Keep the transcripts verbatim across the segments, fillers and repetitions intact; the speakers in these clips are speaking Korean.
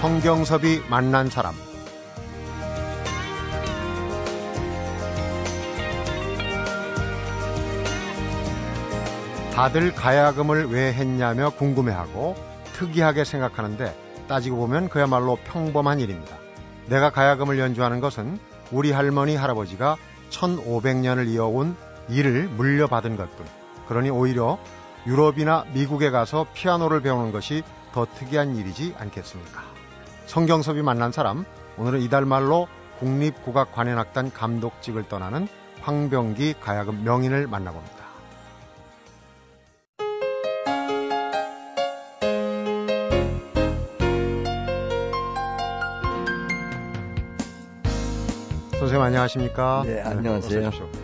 성경섭이 만난 사람. 다들 가야금을 왜 했냐며 궁금해하고 특이하게 생각하는데 따지고 보면 그야말로 평범한 일입니다. 내가 가야금을 연주하는 것은 우리 할머니 할아버지가 천오백 년을 이어온 일을 물려받은 것뿐. 그러니 오히려 유럽이나 미국에 가서 피아노를 배우는 것이 더 특이한 일이지 않겠습니까? 성경섭이 만난 사람, 오늘은 이달 말로 국립국악관현악단 감독직을 떠나는 황병기 가야금 명인을 만나봅니다. 선생님 안녕하십니까? 네, 안녕하세요.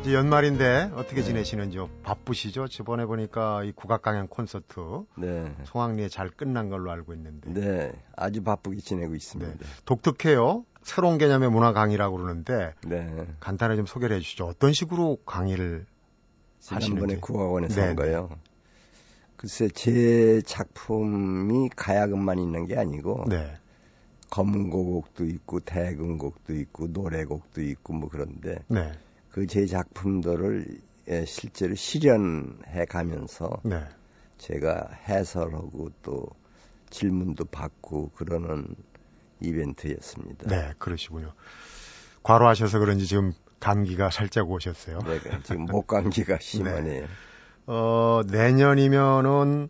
이제 연말인데 어떻게 지내시는지 바쁘시죠? 저번에 보니까 이 국악강연 콘서트 네. 송악리에 잘 끝난 걸로 알고 있는데. 네, 아주 바쁘게 지내고 있습니다. 네. 독특해요. 새로운 개념의 문화 강의라고 그러는데 네. 간단히 좀 소개를 해주시죠. 어떤 식으로 강의를 하시는지. 지난번에 국악원에서 한 거예요. 글쎄 제 작품이 가야금만 있는 게 아니고 네. 검은고곡도 있고 대금곡도 있고 노래곡도 있고 뭐 그런데 네. 그 제 작품들을 실제로 실현해 가면서 네. 제가 해설하고 또 질문도 받고 그러는 이벤트였습니다. 네, 그러시군요. 과로하셔서 그런지 지금 감기가 살짝 오셨어요. 네, 지금 목 감기가 심하네요. 네. 어, 내년이면은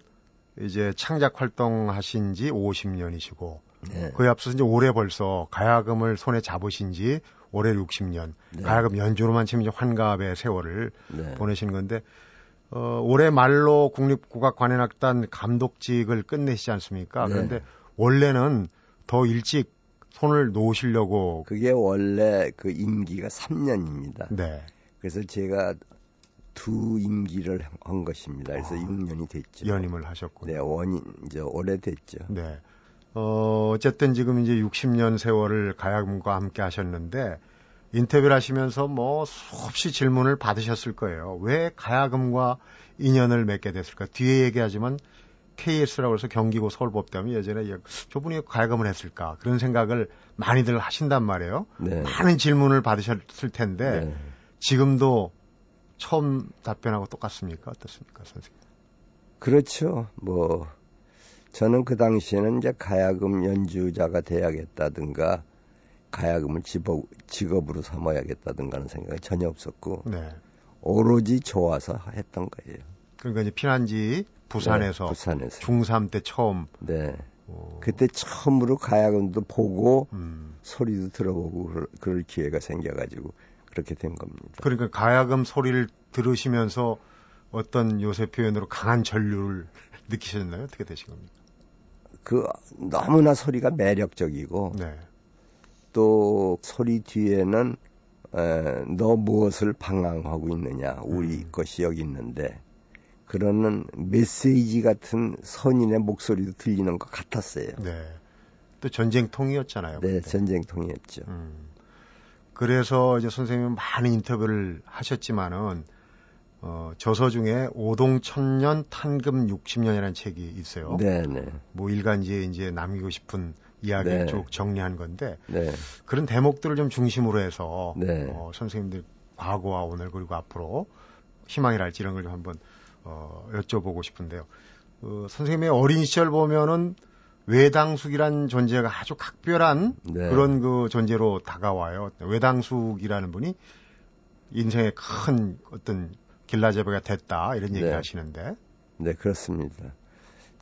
이제 창작 활동하신 지 오십 년이시고 네. 그에 앞서서 이제 올해 벌써 가야금을 손에 잡으신 지 올해 육십 년, 네. 가야금 연주로만 치면 이제 환갑의 세월을 네. 보내신 건데 어, 올해 말로 국립국악관현악단 감독직을 끝내시지 않습니까? 네. 그런데 원래는 더 일찍 손을 놓으시려고. 그게 원래 그 임기가 삼 년입니다. 네. 그래서 제가 두 임기를 한 것입니다. 그래서 어, 육 년이 됐죠. 연임을 하셨군요. 네, 원인 이제 오래됐죠. 네. 어, 어쨌든 지금 이제 육십 년 세월을 가야금과 함께 하셨는데, 인터뷰를 하시면서 뭐 수없이 질문을 받으셨을 거예요. 왜 가야금과 인연을 맺게 됐을까? 뒤에 얘기하지만 케이에스라고 해서 경기고 서울법대하면 예전에 저분이 가야금을 했을까? 그런 생각을 많이들 하신단 말이에요. 네. 많은 질문을 받으셨을 텐데, 네. 지금도 처음 답변하고 똑같습니까? 어떻습니까, 선생님? 그렇죠. 뭐. 저는 그 당시에는 이제 가야금 연주자가 돼야겠다든가 가야금을 직업으로 삼아야겠다든가 하는 생각이 전혀 없었고 네. 오로지 좋아서 했던 거예요. 그러니까 이제 피난지 부산에서, 네, 부산에서. 중삼 때 처음. 네. 오. 그때 처음으로 가야금도 보고 음. 소리도 들어보고 그럴, 그럴 기회가 생겨가지고 그렇게 된 겁니다. 그러니까 가야금 소리를 들으시면서 어떤 요새 표현으로 강한 전류를 느끼셨나요? 어떻게 되신 겁니까? 그 너무나 소리가 매력적이고 네. 또 소리 뒤에는 에, 너 무엇을 방황하고 있느냐 우리 음. 것이 여기 있는데 그러는 메시지 같은 선인의 목소리도 들리는 것 같았어요. 네. 또 전쟁통이었잖아요. 네. 그때. 전쟁통이었죠. 음. 그래서 이제 선생님은 많은 인터뷰를 하셨지만은 어, 저서 중에 오동천년 탄금 육십 년이라는 책이 있어요. 네네. 뭐 일간지에 이제 남기고 싶은 이야기 네. 쭉 정리한 건데 네. 그런 대목들을 좀 중심으로 해서 네. 어, 선생님들 과거와 오늘 그리고 앞으로 희망이랄지 이런 걸 좀 한번 어, 여쭤보고 싶은데요. 어, 선생님의 어린 시절 보면은 외당숙이란 존재가 아주 각별한 네. 그런 그 존재로 다가와요. 외당숙이라는 분이 인생의 큰 어떤 길라잡이가 됐다 이런 얘기 네. 하시는데 네 그렇습니다.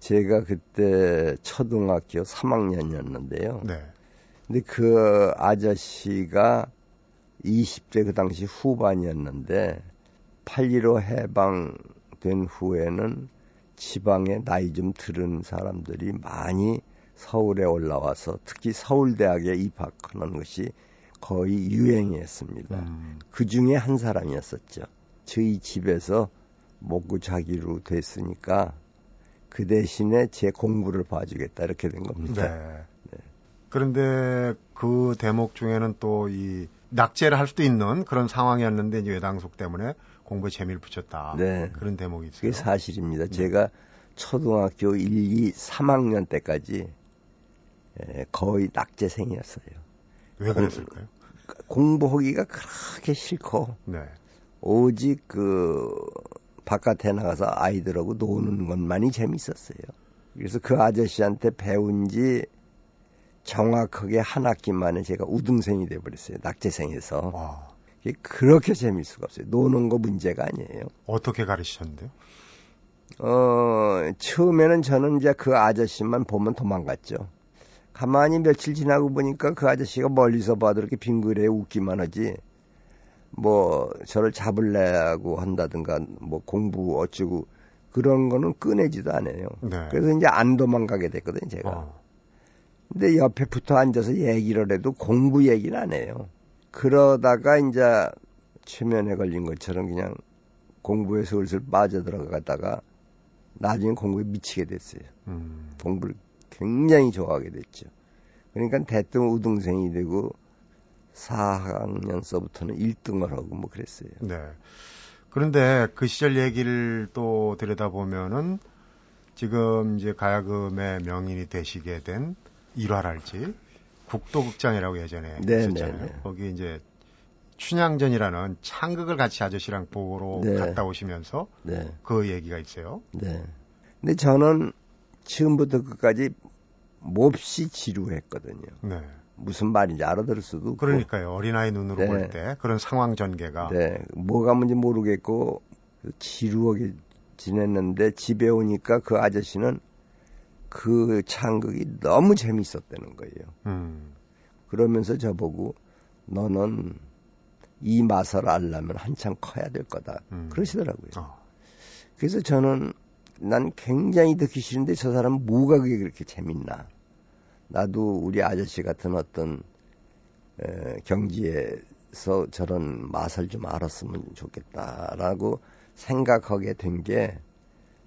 제가 그때 초등학교 삼 학년이었는데요. 네. 근데 그 아저씨가 이십 대 그 당시 후반이었는데 팔 일오 해방된 후에는 지방에 나이 좀 들은 사람들이 많이 서울에 올라와서 특히 서울대학에 입학하는 것이 거의 유행이었습니다. 음. 그 중에 한 사람이었었죠. 저희 집에서 먹고 자기로 됐으니까 그 대신에 제 공부를 봐주겠다 이렇게 된 겁니다. 네. 네. 그런데 그 대목 중에는 또 이 낙제를 할 수도 있는 그런 상황이었는데 이제 외당숙 때문에 공부에 재미를 붙였다. 네. 그런 대목이 있어요. 그게 사실입니다. 네. 제가 초등학교 일, 이, 삼 학년 때까지 거의 낙제생이었어요. 왜 그랬을까요? 공부하기가 그렇게 싫고 네. 오직 그 바깥에 나가서 아이들하고 노는 것만이 재밌었어요. 그래서 그 아저씨한테 배운 지 정확하게 한 학기 만에 제가 우등생이 돼버렸어요. 낙제생에서. 와. 그렇게 재밌을 수가 없어요. 노는 거 문제가 아니에요. 어떻게 가르치셨는데요? 어, 처음에는 저는 이제 그 아저씨만 보면 도망갔죠. 가만히 며칠 지나고 보니까 그 아저씨가 멀리서 봐도 이렇게 빙그레 웃기만 하지 뭐 저를 잡으려고 한다든가 뭐 공부 어쩌고 그런 거는 꺼내지도 않아요. 네. 그래서 이제 안 도망가게 됐거든요, 제가. 어. 근데 옆에 붙어 앉아서 얘기를 해도 공부 얘기는 안 해요. 그러다가 이제 최면에 걸린 것처럼 그냥 공부에 슬슬 빠져들어가다가 나중에 공부에 미치게 됐어요. 음. 공부를 굉장히 좋아하게 됐죠. 그러니까 대뜸 우등생이 되고 사 학년서부터는 일 등을 하고 뭐 그랬어요. 네. 그런데 그 시절 얘기를 또 들여다보면은 지금 이제 가야금의 명인이 되시게 된 일화랄지 국도극장이라고 예전에 네, 있었잖아요. 네, 네. 거기 이제 춘향전이라는 창극을 같이 아저씨랑 보러 네. 갔다 오시면서 네. 그 얘기가 있어요. 네. 근데 저는 처음부터 끝까지 몹시 지루했거든요. 네. 무슨 말인지 알아들을 수도 없고. 그러니까요. 어린아이 눈으로 네. 볼 때 그런 상황 전개가. 네. 뭐가 뭔지 모르겠고 지루하게 지냈는데 집에 오니까 그 아저씨는 그 창극이 너무 재밌었다는 거예요. 음. 그러면서 저보고 너는 이 맛을 알려면 한참 커야 될 거다. 음. 그러시더라고요. 어. 그래서 저는 난 굉장히 듣기 싫은데 저 사람은 뭐가 그게 그렇게 재밌나. 나도 우리 아저씨 같은 어떤 에, 경지에서 저런 맛을 좀 알았으면 좋겠다라고 생각하게 된 게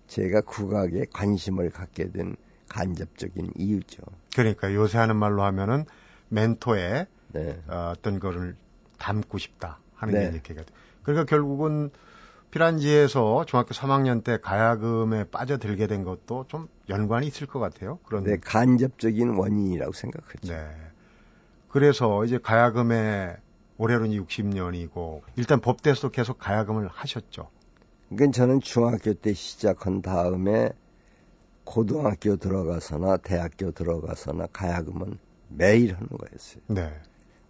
제가 국악에 관심을 갖게 된 간접적인 이유죠. 그러니까 요새 하는 말로 하면은 멘토에 네. 어, 어떤 거를 담고 싶다 하는 네. 게 이렇게. 그러니까 결국은 피란지에서 중학교 삼 학년 때 가야금에 빠져들게 된 것도 좀 연관이 있을 것 같아요. 그런 네, 간접적인 원인이라고 생각했죠. 네. 그래서 이제 가야금에 올해로는 육십 년이고 일단 법대에서도 계속 가야금을 하셨죠. 그러니까 저는 중학교 때 시작한 다음에 고등학교 들어가서나 대학교 들어가서나 가야금은 매일 하는 거였어요. 네.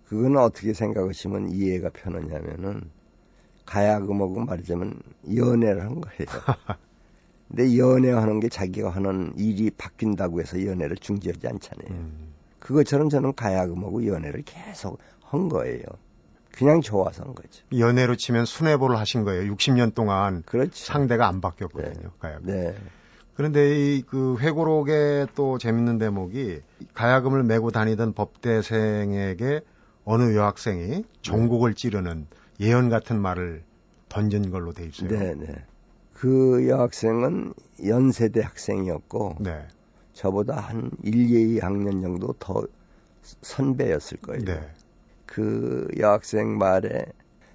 그건 어떻게 생각하시면 이해가 편하냐면은 가야금하고 말하자면 연애를 한 거예요. 근데 연애하는 게 자기가 하는 일이 바뀐다고 해서 연애를 중지하지 않잖아요. 음. 그것처럼 저는 가야금하고 연애를 계속 한 거예요. 그냥 좋아서 한 거죠. 연애로 치면 순애보를 하신 거예요. 육십 년 동안 그렇죠. 상대가 안 바뀌었거든요. 네. 가야금. 네. 그런데 이 그 회고록에 또 재밌는 대목이 가야금을 메고 다니던 법대생에게 어느 여학생이 종곡을 찌르는 예언 같은 말을 던진 걸로 돼 있어요. 네, 네. 그 여학생은 연세대 학생이었고, 네. 저보다 한 일, 이 학년 정도 더 선배였을 거예요. 네. 그 여학생 말에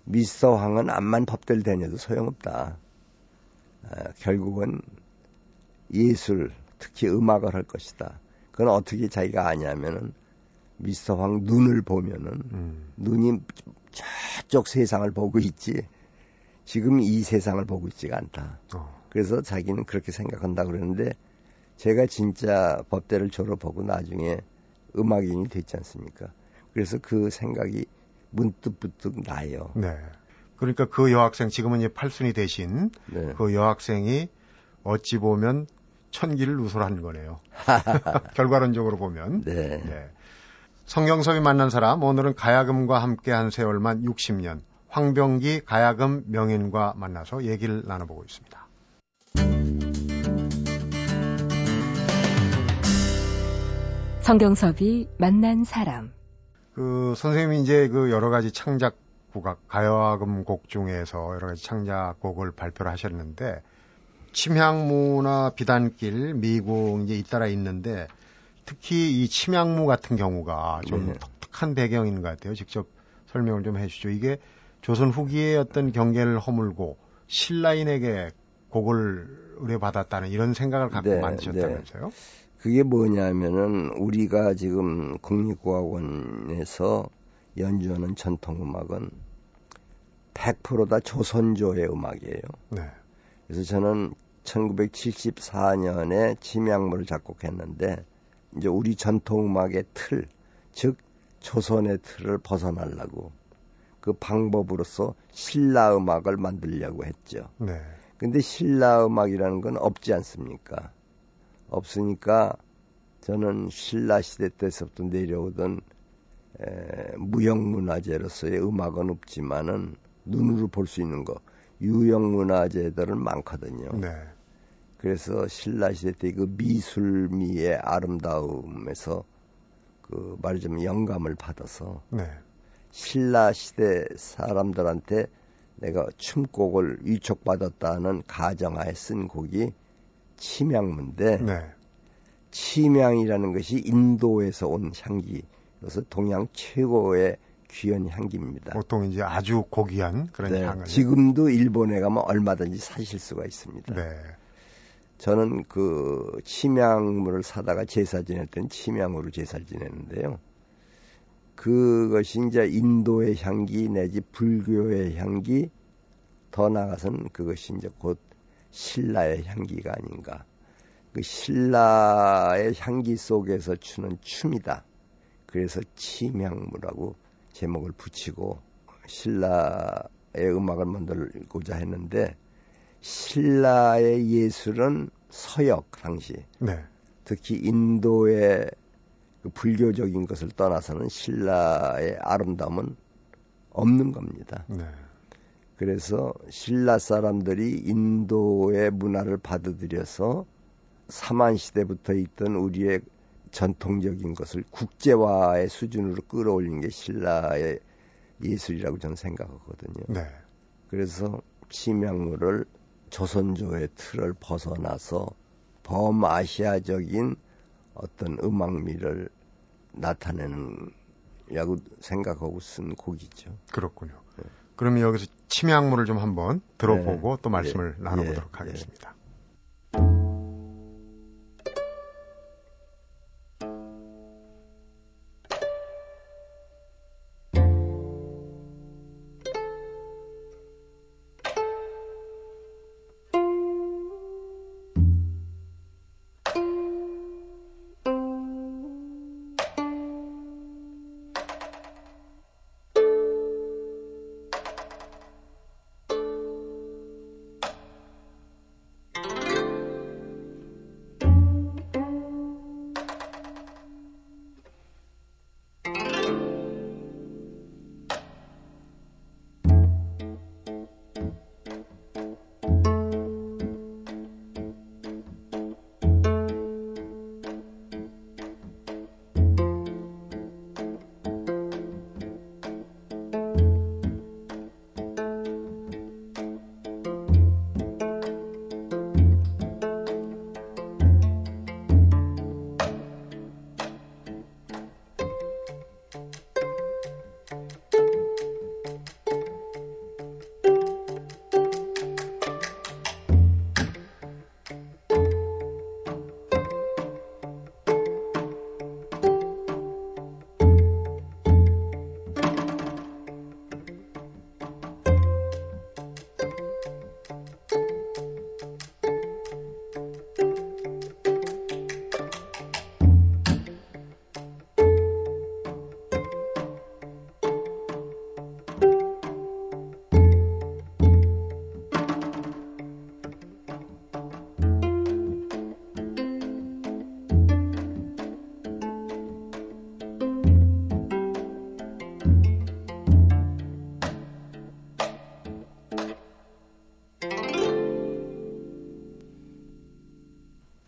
미스터 황은 암만 법대를 다녀도 소용없다. 아, 결국은 예술, 특히 음악을 할 것이다. 그건 어떻게 자기가 아냐면은 미스터 황 눈을 보면은 음. 눈이 저쪽 세상을 보고 있지 지금 이 세상을 보고 있지가 않다. 어. 그래서 자기는 그렇게 생각한다 그러는데 제가 진짜 법대를 졸업하고 나중에 음악인이 됐지 않습니까? 그래서 그 생각이 문득문득 나요. 네. 그러니까 그 여학생 지금은 이제 팔순이 되신 네. 그 여학생이 어찌 보면 천기를 누설한 거네요. 결과론적으로 보면. 네. 네. 성경섭이 만난 사람, 오늘은 가야금과 함께한 세월만 육십 년, 황병기 가야금 명인과 만나서 얘기를 나눠보고 있습니다. 성경섭이 만난 사람. 그 선생님이 이제 그 여러 가지 창작 국악, 가야금 곡 중에서 여러 가지 창작곡을 발표를 하셨는데 침향무나 비단길, 미궁 이제 잇따라 있는데. 특히 이 침향무 같은 경우가 좀 네. 독특한 배경인 것 같아요. 직접 설명을 좀 해주죠. 이게 조선 후기의 어떤 경계를 허물고 신라인에게 곡을 의뢰받았다는 이런 생각을 갖고 네, 만드셨다면서요? 네. 그게 뭐냐면은 우리가 지금 국립국악원에서 연주하는 전통음악은 백 퍼센트 다 조선조의 음악이에요. 네. 그래서 저는 천구백칠십사 년에 침향무를 작곡했는데 이제 우리 전통음악의 틀, 즉 조선의 틀을 벗어나려고 그 방법으로서 신라음악을 만들려고 했죠. 네. 근데 신라음악이라는 건 없지 않습니까? 없으니까 저는 신라시대 때서부터 내려오던 에, 무형문화재로서의 음악은 없지만은 눈으로 볼 수 있는 거 유형문화재들은 많거든요. 네. 그래서 신라시대 때 그 미술미의 아름다움에서 그 말하자면 영감을 받아서 네. 신라시대 사람들한테 내가 춤곡을 위촉받았다는 가정하에 쓴 곡이 침향무인데 네. 침향이라는 것이 인도에서 온 향기, 그래서 동양 최고의 귀한 향기입니다. 보통 이제 아주 고귀한 그런 네. 향을. 지금도 일본에 가면 얼마든지 사실 수가 있습니다. 네. 저는 그 침향무를 사다가 제사 지낼 때는 침향무로 제사를 지냈는데요. 그것이 이제 인도의 향기 내지 불교의 향기, 더 나아가서는 그것이 이제 곧 신라의 향기가 아닌가. 그 신라의 향기 속에서 추는 춤이다. 그래서 침향무라고 제목을 붙이고 신라의 음악을 만들고자 했는데, 신라의 예술은 서역 당시 네. 특히 인도의 그 불교적인 것을 떠나서는 신라의 아름다움은 없는 겁니다. 네. 그래서 신라 사람들이 인도의 문화를 받아들여서 사만시대부터 있던 우리의 전통적인 것을 국제화의 수준으로 끌어올린 게 신라의 예술이라고 저는 생각하거든요. 네. 그래서 침향무를 조선조의 틀을 벗어나서 범아시아적인 어떤 음악미를 나타내는 라고 생각하고 쓴 곡이죠. 그렇군요. 네. 그러면 여기서 침향무를 좀 한번 들어보고 네. 또 말씀을 네. 나눠보도록 네. 하겠습니다. 네.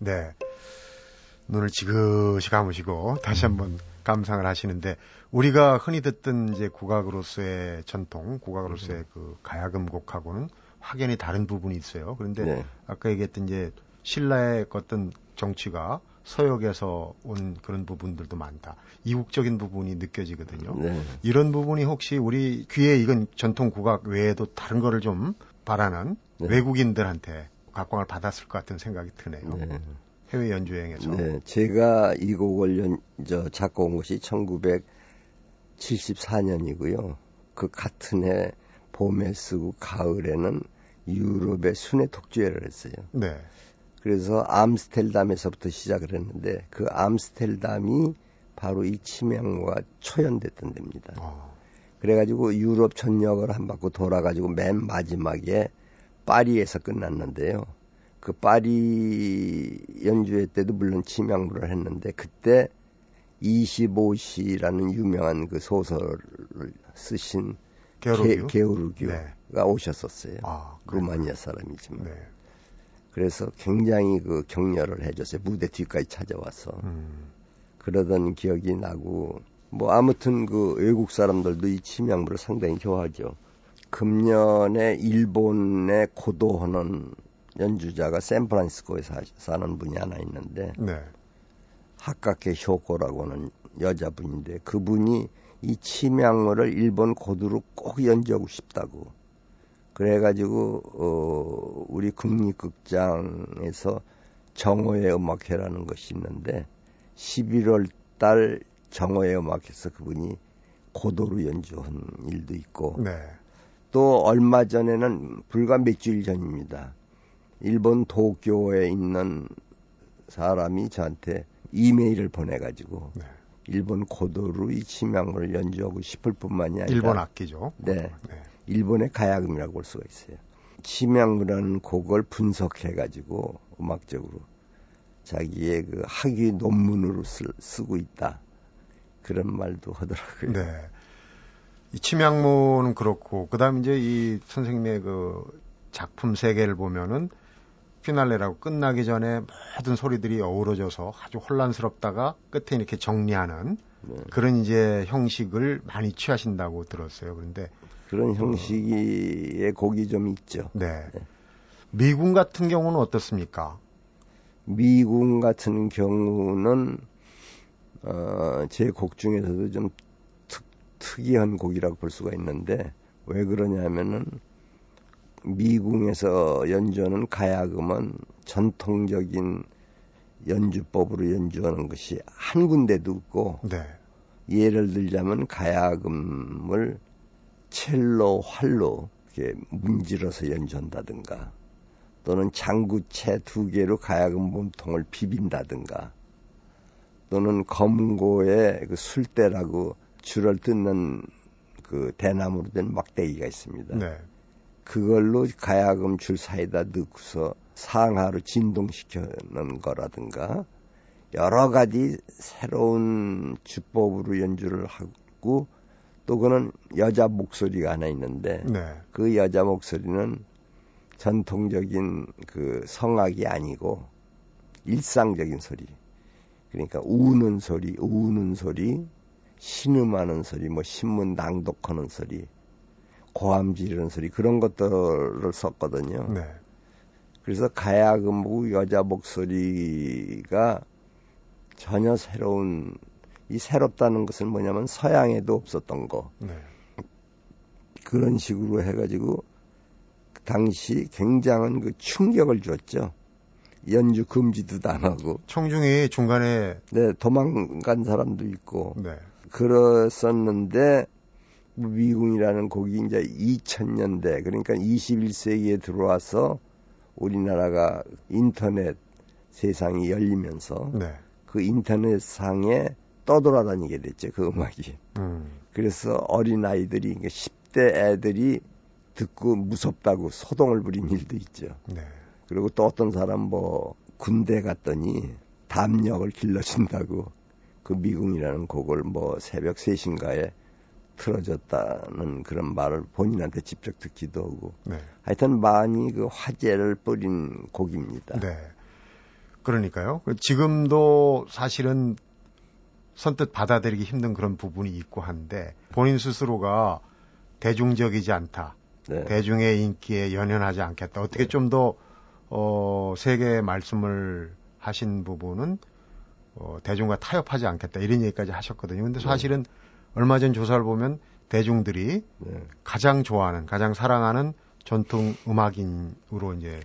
네. 눈을 지그시 감으시고 다시 한번 감상을 하시는데, 우리가 흔히 듣던 이제 국악으로서의 전통, 국악으로서의 그 가야금 곡하고는 확연히 다른 부분이 있어요. 그런데 네. 아까 얘기했던 이제 신라의 어떤 정취가 서역에서 온 그런 부분들도 많다. 이국적인 부분이 느껴지거든요. 네. 이런 부분이 혹시 우리 귀에 익은 전통 국악 외에도 다른 거를 좀 바라는 네. 외국인들한테 각광을 받았을 것 같은 생각이 드네요. 네. 해외 연주여행에서. 네, 제가 이 곡을 연, 저, 작곡한 것이 천구백칠십사 년이고요. 그 같은 해 봄에 쓰고 가을에는 유럽의 순회 독주회를 했어요. 네. 그래서 암스테르담에서부터 시작을 했는데 그 암스테르담이 바로 이 침향무가 초연됐던 데입니다. 아. 그래가지고 유럽 전역을 한 바퀴 돌아가지고 맨 마지막에 파리에서 끝났는데요. 그 파리 연주회 때도 물론 침향무를 했는데 그때 이십오 시라는 유명한 그 소설을 쓰신 게오르기오? 게오르기오가 네. 오셨었어요. 아, 루마니아 사람이지만. 네. 그래서 굉장히 그 격려를 해줬어요. 무대 뒤까지 찾아와서. 음. 그러던 기억이 나고 뭐 아무튼 그 외국 사람들도 이 침향무를 상당히 좋아하죠. 금년에 일본의 고도호는 연주자가 샌프란시스코에 사, 사는 분이 하나 있는데 네. 하카케 쇼코라고 하는 여자분인데 그분이 이 침향무를 일본 고도로 꼭 연주하고 싶다고 그래가지고 어, 우리 국립극장에서 정오의 음악회라는 것이 있는데 십일월 달 정오의 음악회에서 그분이 고도로 연주한 일도 있고 네. 또 얼마 전에는 불과 몇 주일 전입니다. 일본 도쿄에 있는 사람이 저한테 이메일을 보내가지고 네. 일본 고도로 이 침향무를 연주하고 싶을 뿐만이 아니라 일본 악기죠. 네, 네. 일본의 가야금이라고 볼 수가 있어요. 침향무라는 곡을 분석해가지고 음악적으로 자기의 그 학위 논문으로 쓰, 쓰고 있다. 그런 말도 하더라고요. 네. 이 침향무는 그렇고 그다음 이제 이 선생님의 그 작품 세계를 보면은 피날레라고 끝나기 전에 모든 소리들이 어우러져서 아주 혼란스럽다가 끝에 이렇게 정리하는 네. 그런 이제 형식을 많이 취하신다고 들었어요. 그런데 그런 형식의 어... 곡이 좀 있죠. 네. 네. 미궁 같은 경우는 어떻습니까? 미궁 같은 경우는 어, 제 곡 중에서도 좀 특, 특이한 곡이라고 볼 수가 있는데 왜 그러냐면은 미궁에서 연주하는 가야금은 전통적인 연주법으로 연주하는 것이 한 군데도 없고 네. 예를 들자면 가야금을 첼로, 활로 이렇게 문질러서 연주한다든가 또는 장구채 두 개로 가야금 몸통을 비빈다든가 또는 검고에 그 술대라고 줄을 뜯는 그 대나무로 된 막대기가 있습니다. 네. 그걸로 가야금 줄 사이에다 넣고서 상하로 진동시키는 거라든가 여러 가지 새로운 주법으로 연주를 하고 또 그거는 여자 목소리가 하나 있는데 네. 그 여자 목소리는 전통적인 그 성악이 아니고 일상적인 소리. 그러니까 우는 소리, 우는 소리, 신음하는 소리, 뭐 신문 낭독하는 소리, 고함 지르는 소리 그런 것들을 썼거든요. 네. 그래서 가야금 여자 목소리가 전혀 새로운 이 새롭다는 것은 뭐냐면 서양에도 없었던 거. 네. 그런 식으로 해가지고 당시 굉장한 그 충격을 줬죠. 연주 금지도 당하고. 청중이 중간에. 네, 도망간 사람도 있고. 네. 그랬었는데, 미궁이라는 곡이 이제 이천 년대, 그러니까 이십일 세기에 들어와서 우리나라가 인터넷 세상이 열리면서. 네. 그 인터넷 상에 떠돌아다니게 됐죠, 그 음악이. 음. 그래서 어린아이들이, 그러니까 십 대 애들이 듣고 무섭다고 소동을 부린 일도 있죠. 네. 그리고 또 어떤 사람 뭐 군대 갔더니 담력을 길러준다고 그 미궁이라는 곡을 뭐 새벽 세 시인가에 틀어줬다는 그런 말을 본인한테 직접 듣기도 하고 네. 하여튼 많이 그 화제를 뿌린 곡입니다. 네. 그러니까요. 지금도 사실은 선뜻 받아들이기 힘든 그런 부분이 있고 한데 본인 스스로가 대중적이지 않다. 네. 대중의 인기에 연연하지 않겠다. 어떻게 네. 좀 더 어, 세계의 말씀을 하신 부분은, 어, 대중과 타협하지 않겠다, 이런 얘기까지 하셨거든요. 근데 사실은 네. 얼마 전 조사를 보면 대중들이 네. 가장 좋아하는, 가장 사랑하는 전통 음악인으로 이제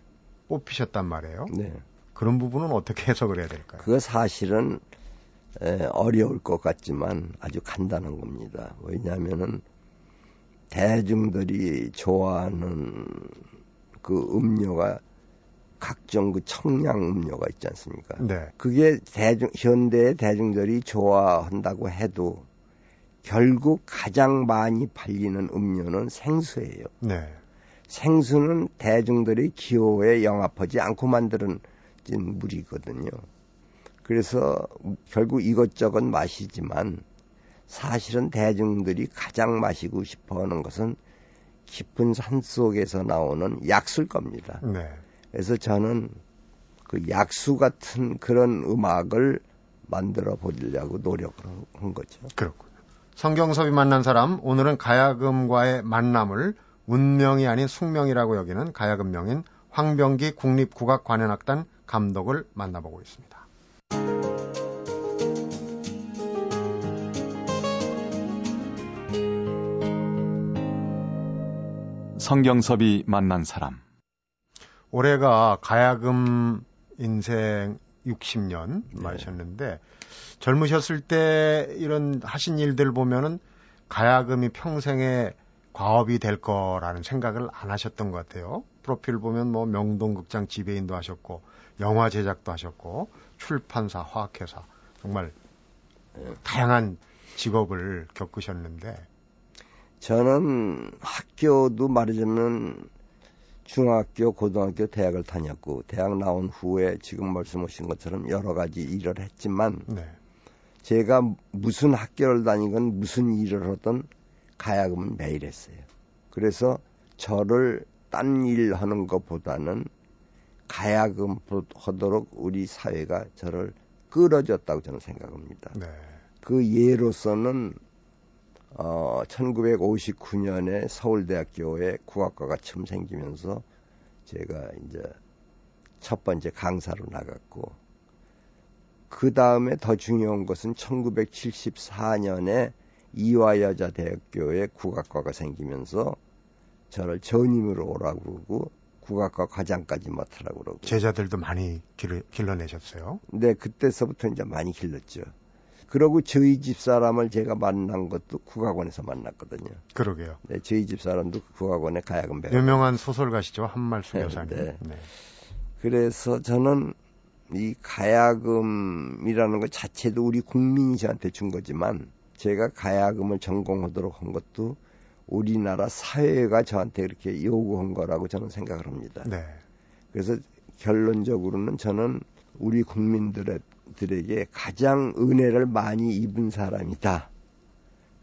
뽑히셨단 말이에요. 네. 그런 부분은 어떻게 해석을 해야 될까요? 그거 사실은 어려울 것 같지만 아주 간단한 겁니다. 왜냐하면은 대중들이 좋아하는 그 음료가 각종 그 청량 음료가 있지 않습니까? 네. 그게 대중, 현대의 대중들이 좋아한다고 해도 결국 가장 많이 팔리는 음료는 생수예요. 네. 생수는 대중들이 기호에 영합하지 않고 만드는 물이거든요. 그래서 결국 이것저것 마시지만 사실은 대중들이 가장 마시고 싶어하는 것은 깊은 산속에서 나오는 약수일 겁니다. 네. 그래서 저는 그 약수 같은 그런 음악을 만들어 보려고 노력을 한 거죠. 그렇군요. 성경섭이 만난 사람, 오늘은 가야금과의 만남을 운명이 아닌 숙명이라고 여기는 가야금 명인 황병기 국립국악관현악단 감독을 만나보고 있습니다. 성경섭이 만난 사람. 올해가 가야금 인생 육십 년 맞으셨는데 네. 젊으셨을 때 이런 하신 일들 보면은 가야금이 평생의 과업이 될 거라는 생각을 안 하셨던 것 같아요. 프로필 보면 뭐 명동극장 지배인도 하셨고 영화 제작도 하셨고 출판사, 화학회사 정말 네. 다양한 직업을 겪으셨는데 저는 학교도 말하자면 중학교, 고등학교, 대학을 다녔고 대학 나온 후에 지금 말씀하신 것처럼 여러 가지 일을 했지만 네. 제가 무슨 학교를 다니건 무슨 일을 하던 가야금은 매일 했어요. 그래서 저를 딴 일 하는 것보다는 가야금 하도록 우리 사회가 저를 끌어줬다고 저는 생각합니다. 네. 그 예로서는 어, 천구백오십구 년에 서울대학교에 국악과가 처음 생기면서 제가 이제 첫 번째 강사로 나갔고, 그 다음에 더 중요한 것은 천구백칠십사 년에 이화여자대학교에 국악과가 생기면서 저를 전임으로 오라고 그러고, 국악과 과장까지 맡으라고 그러고. 제자들도 많이 길, 길러내셨어요? 네, 그때서부터 이제 많이 길렀죠. 그러고 저희 집 사람을 제가 만난 것도 국악원에서 만났거든요. 그러게요. 네, 저희 집 사람도 국악원에 가야금 배우. 유명한 소설가시죠, 한말숙 여사님. 네. 네. 그래서 저는 이 가야금이라는 것 자체도 우리 국민이 저한테 준 거지만 제가 가야금을 전공하도록 한 것도 우리나라 사회가 저한테 이렇게 요구한 거라고 저는 생각을 합니다. 네. 그래서 결론적으로는 저는 우리 국민들의 들에게 가장 은혜를 많이 입은 사람이다.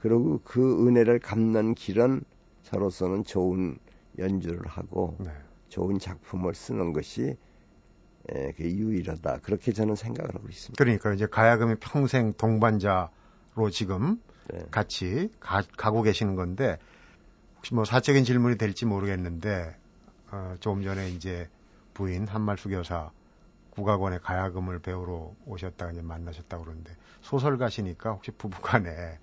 그리고 그 은혜를 갚는 길은 저로서는 좋은 연주를 하고 네. 좋은 작품을 쓰는 것이 유일하다. 그렇게 저는 생각을 하고 있습니다. 그러니까 이제 가야금의 평생 동반자로 지금 네. 같이 가, 가고 계시는 건데 혹시 뭐 사적인 질문이 될지 모르겠는데 어, 조금 전에 이제 부인 한말숙 여사 국악원에 가야금을 배우러 오셨다가 이제 만나셨다고 그러는데 소설가시니까 혹시 부부간에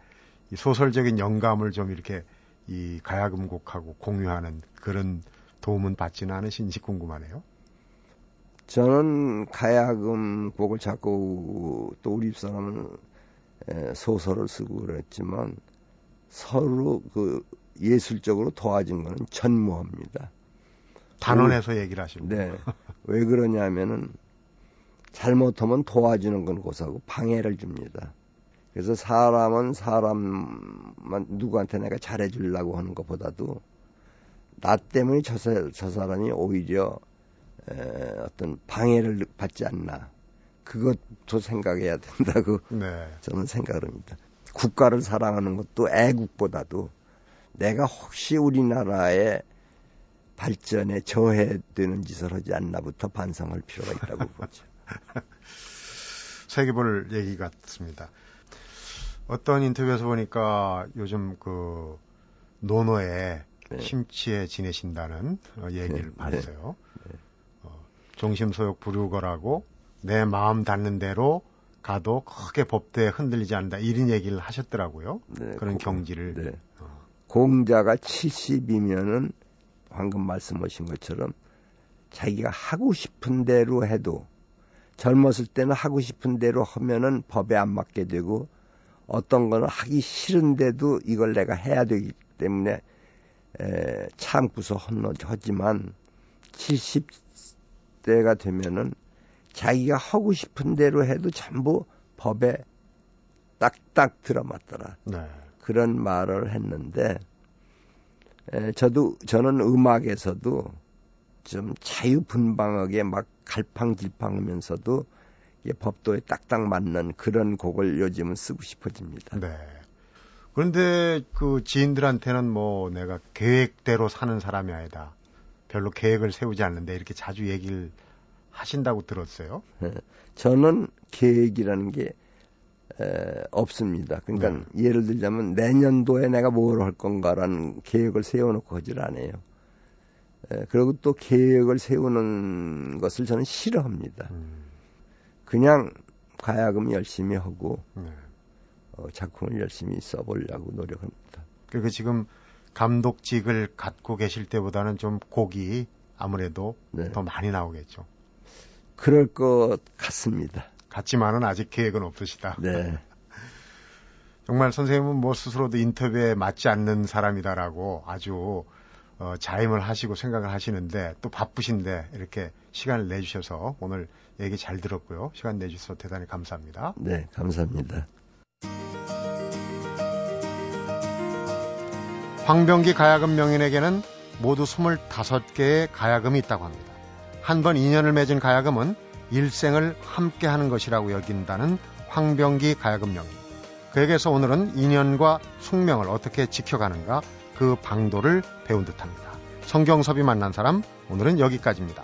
이 소설적인 영감을 좀 이렇게 이 가야금 곡하고 공유하는 그런 도움은 받지는 않으신지 궁금하네요. 저는 가야금 곡을 자꾸 또 우리 사람은 소설을 쓰고 그랬지만 서로 그 예술적으로 도와준 거는 전무합니다. 단원에서 그, 얘기를 하시는 거예요. 네. 왜 그러냐면은 잘못하면 도와주는 건 고사하고 방해를 줍니다. 그래서 사람은 사람만 누구한테 내가 잘해주려고 하는 것보다도 나 때문에 저, 저 사람이 오히려 에, 어떤 방해를 받지 않나 그것도 생각해야 된다고 네. 저는 생각을 합니다. 국가를 사랑하는 것도 애국보다도 내가 혹시 우리나라에 발전에 저해되는 짓을 하지 않나부터 반성할 필요가 있다고 보죠. 세계볼 얘기 같습니다. 어떤 인터뷰에서 보니까 요즘 그 노노에 네. 심취해 지내신다는 얘기를 네. 봤어요. 네. 네. 어, 종심소욕 부르거라고 내 마음 닿는 대로 가도 크게 법대에 흔들리지 않는다. 이런 얘기를 하셨더라고요. 네. 그런 고, 경지를. 네. 어. 공자가 칠십이면은 방금 말씀하신 것처럼 자기가 하고 싶은 대로 해도 젊었을 때는 하고 싶은 대로 하면은 법에 안 맞게 되고, 어떤 거는 하기 싫은데도 이걸 내가 해야 되기 때문에 에, 참고서 하지만 칠십 대가 되면은 자기가 하고 싶은 대로 해도 전부 법에 딱딱 들어맞더라. 네. 그런 말을 했는데, 에, 저도 저는 음악에서도 좀 자유분방하게 막 갈팡질팡하면서도 법도에 딱딱 맞는 그런 곡을 요즘은 쓰고 싶어집니다. 네. 그런데 그 지인들한테는 뭐 내가 계획대로 사는 사람이 아니다, 별로 계획을 세우지 않는데, 이렇게 자주 얘기를 하신다고 들었어요. 네. 저는 계획이라는 게 에, 없습니다. 그러니까 네. 예를 들자면 내년도에 내가 뭘 할 건가라는 계획을 세워놓고 하질 않아요. 에, 그리고 또 계획을 세우는 것을 저는 싫어합니다. 음. 그냥 가야금 열심히 하고 네. 어, 작품을 열심히 써보려고 노력합니다. 그리고 지금 감독직을 갖고 계실 때보다는 좀 곡이 아무래도 네. 더 많이 나오겠죠. 그럴 것 같습니다. 같지만은 아직 계획은 없으시다. 네. 정말 선생님은 뭐 스스로도 인터뷰에 맞지 않는 사람이다라고 아주 어, 자임을 하시고 생각을 하시는데, 또 바쁘신데 이렇게 시간을 내주셔서 오늘 얘기 잘 들었고요. 시간 내주셔서 대단히 감사합니다. 네, 감사합니다. 황병기 가야금 명인에게는 모두 스물다섯 개의 가야금이 있다고 합니다. 한 번 인연을 맺은 가야금은 일생을 함께하는 것이라고 여긴다는 황병기 가야금 명인. 그에게서 오늘은 인연과 숙명을 어떻게 지켜가는가, 그 방도를 배운 듯합니다. 성경섭이 만난 사람, 오늘은 여기까지입니다.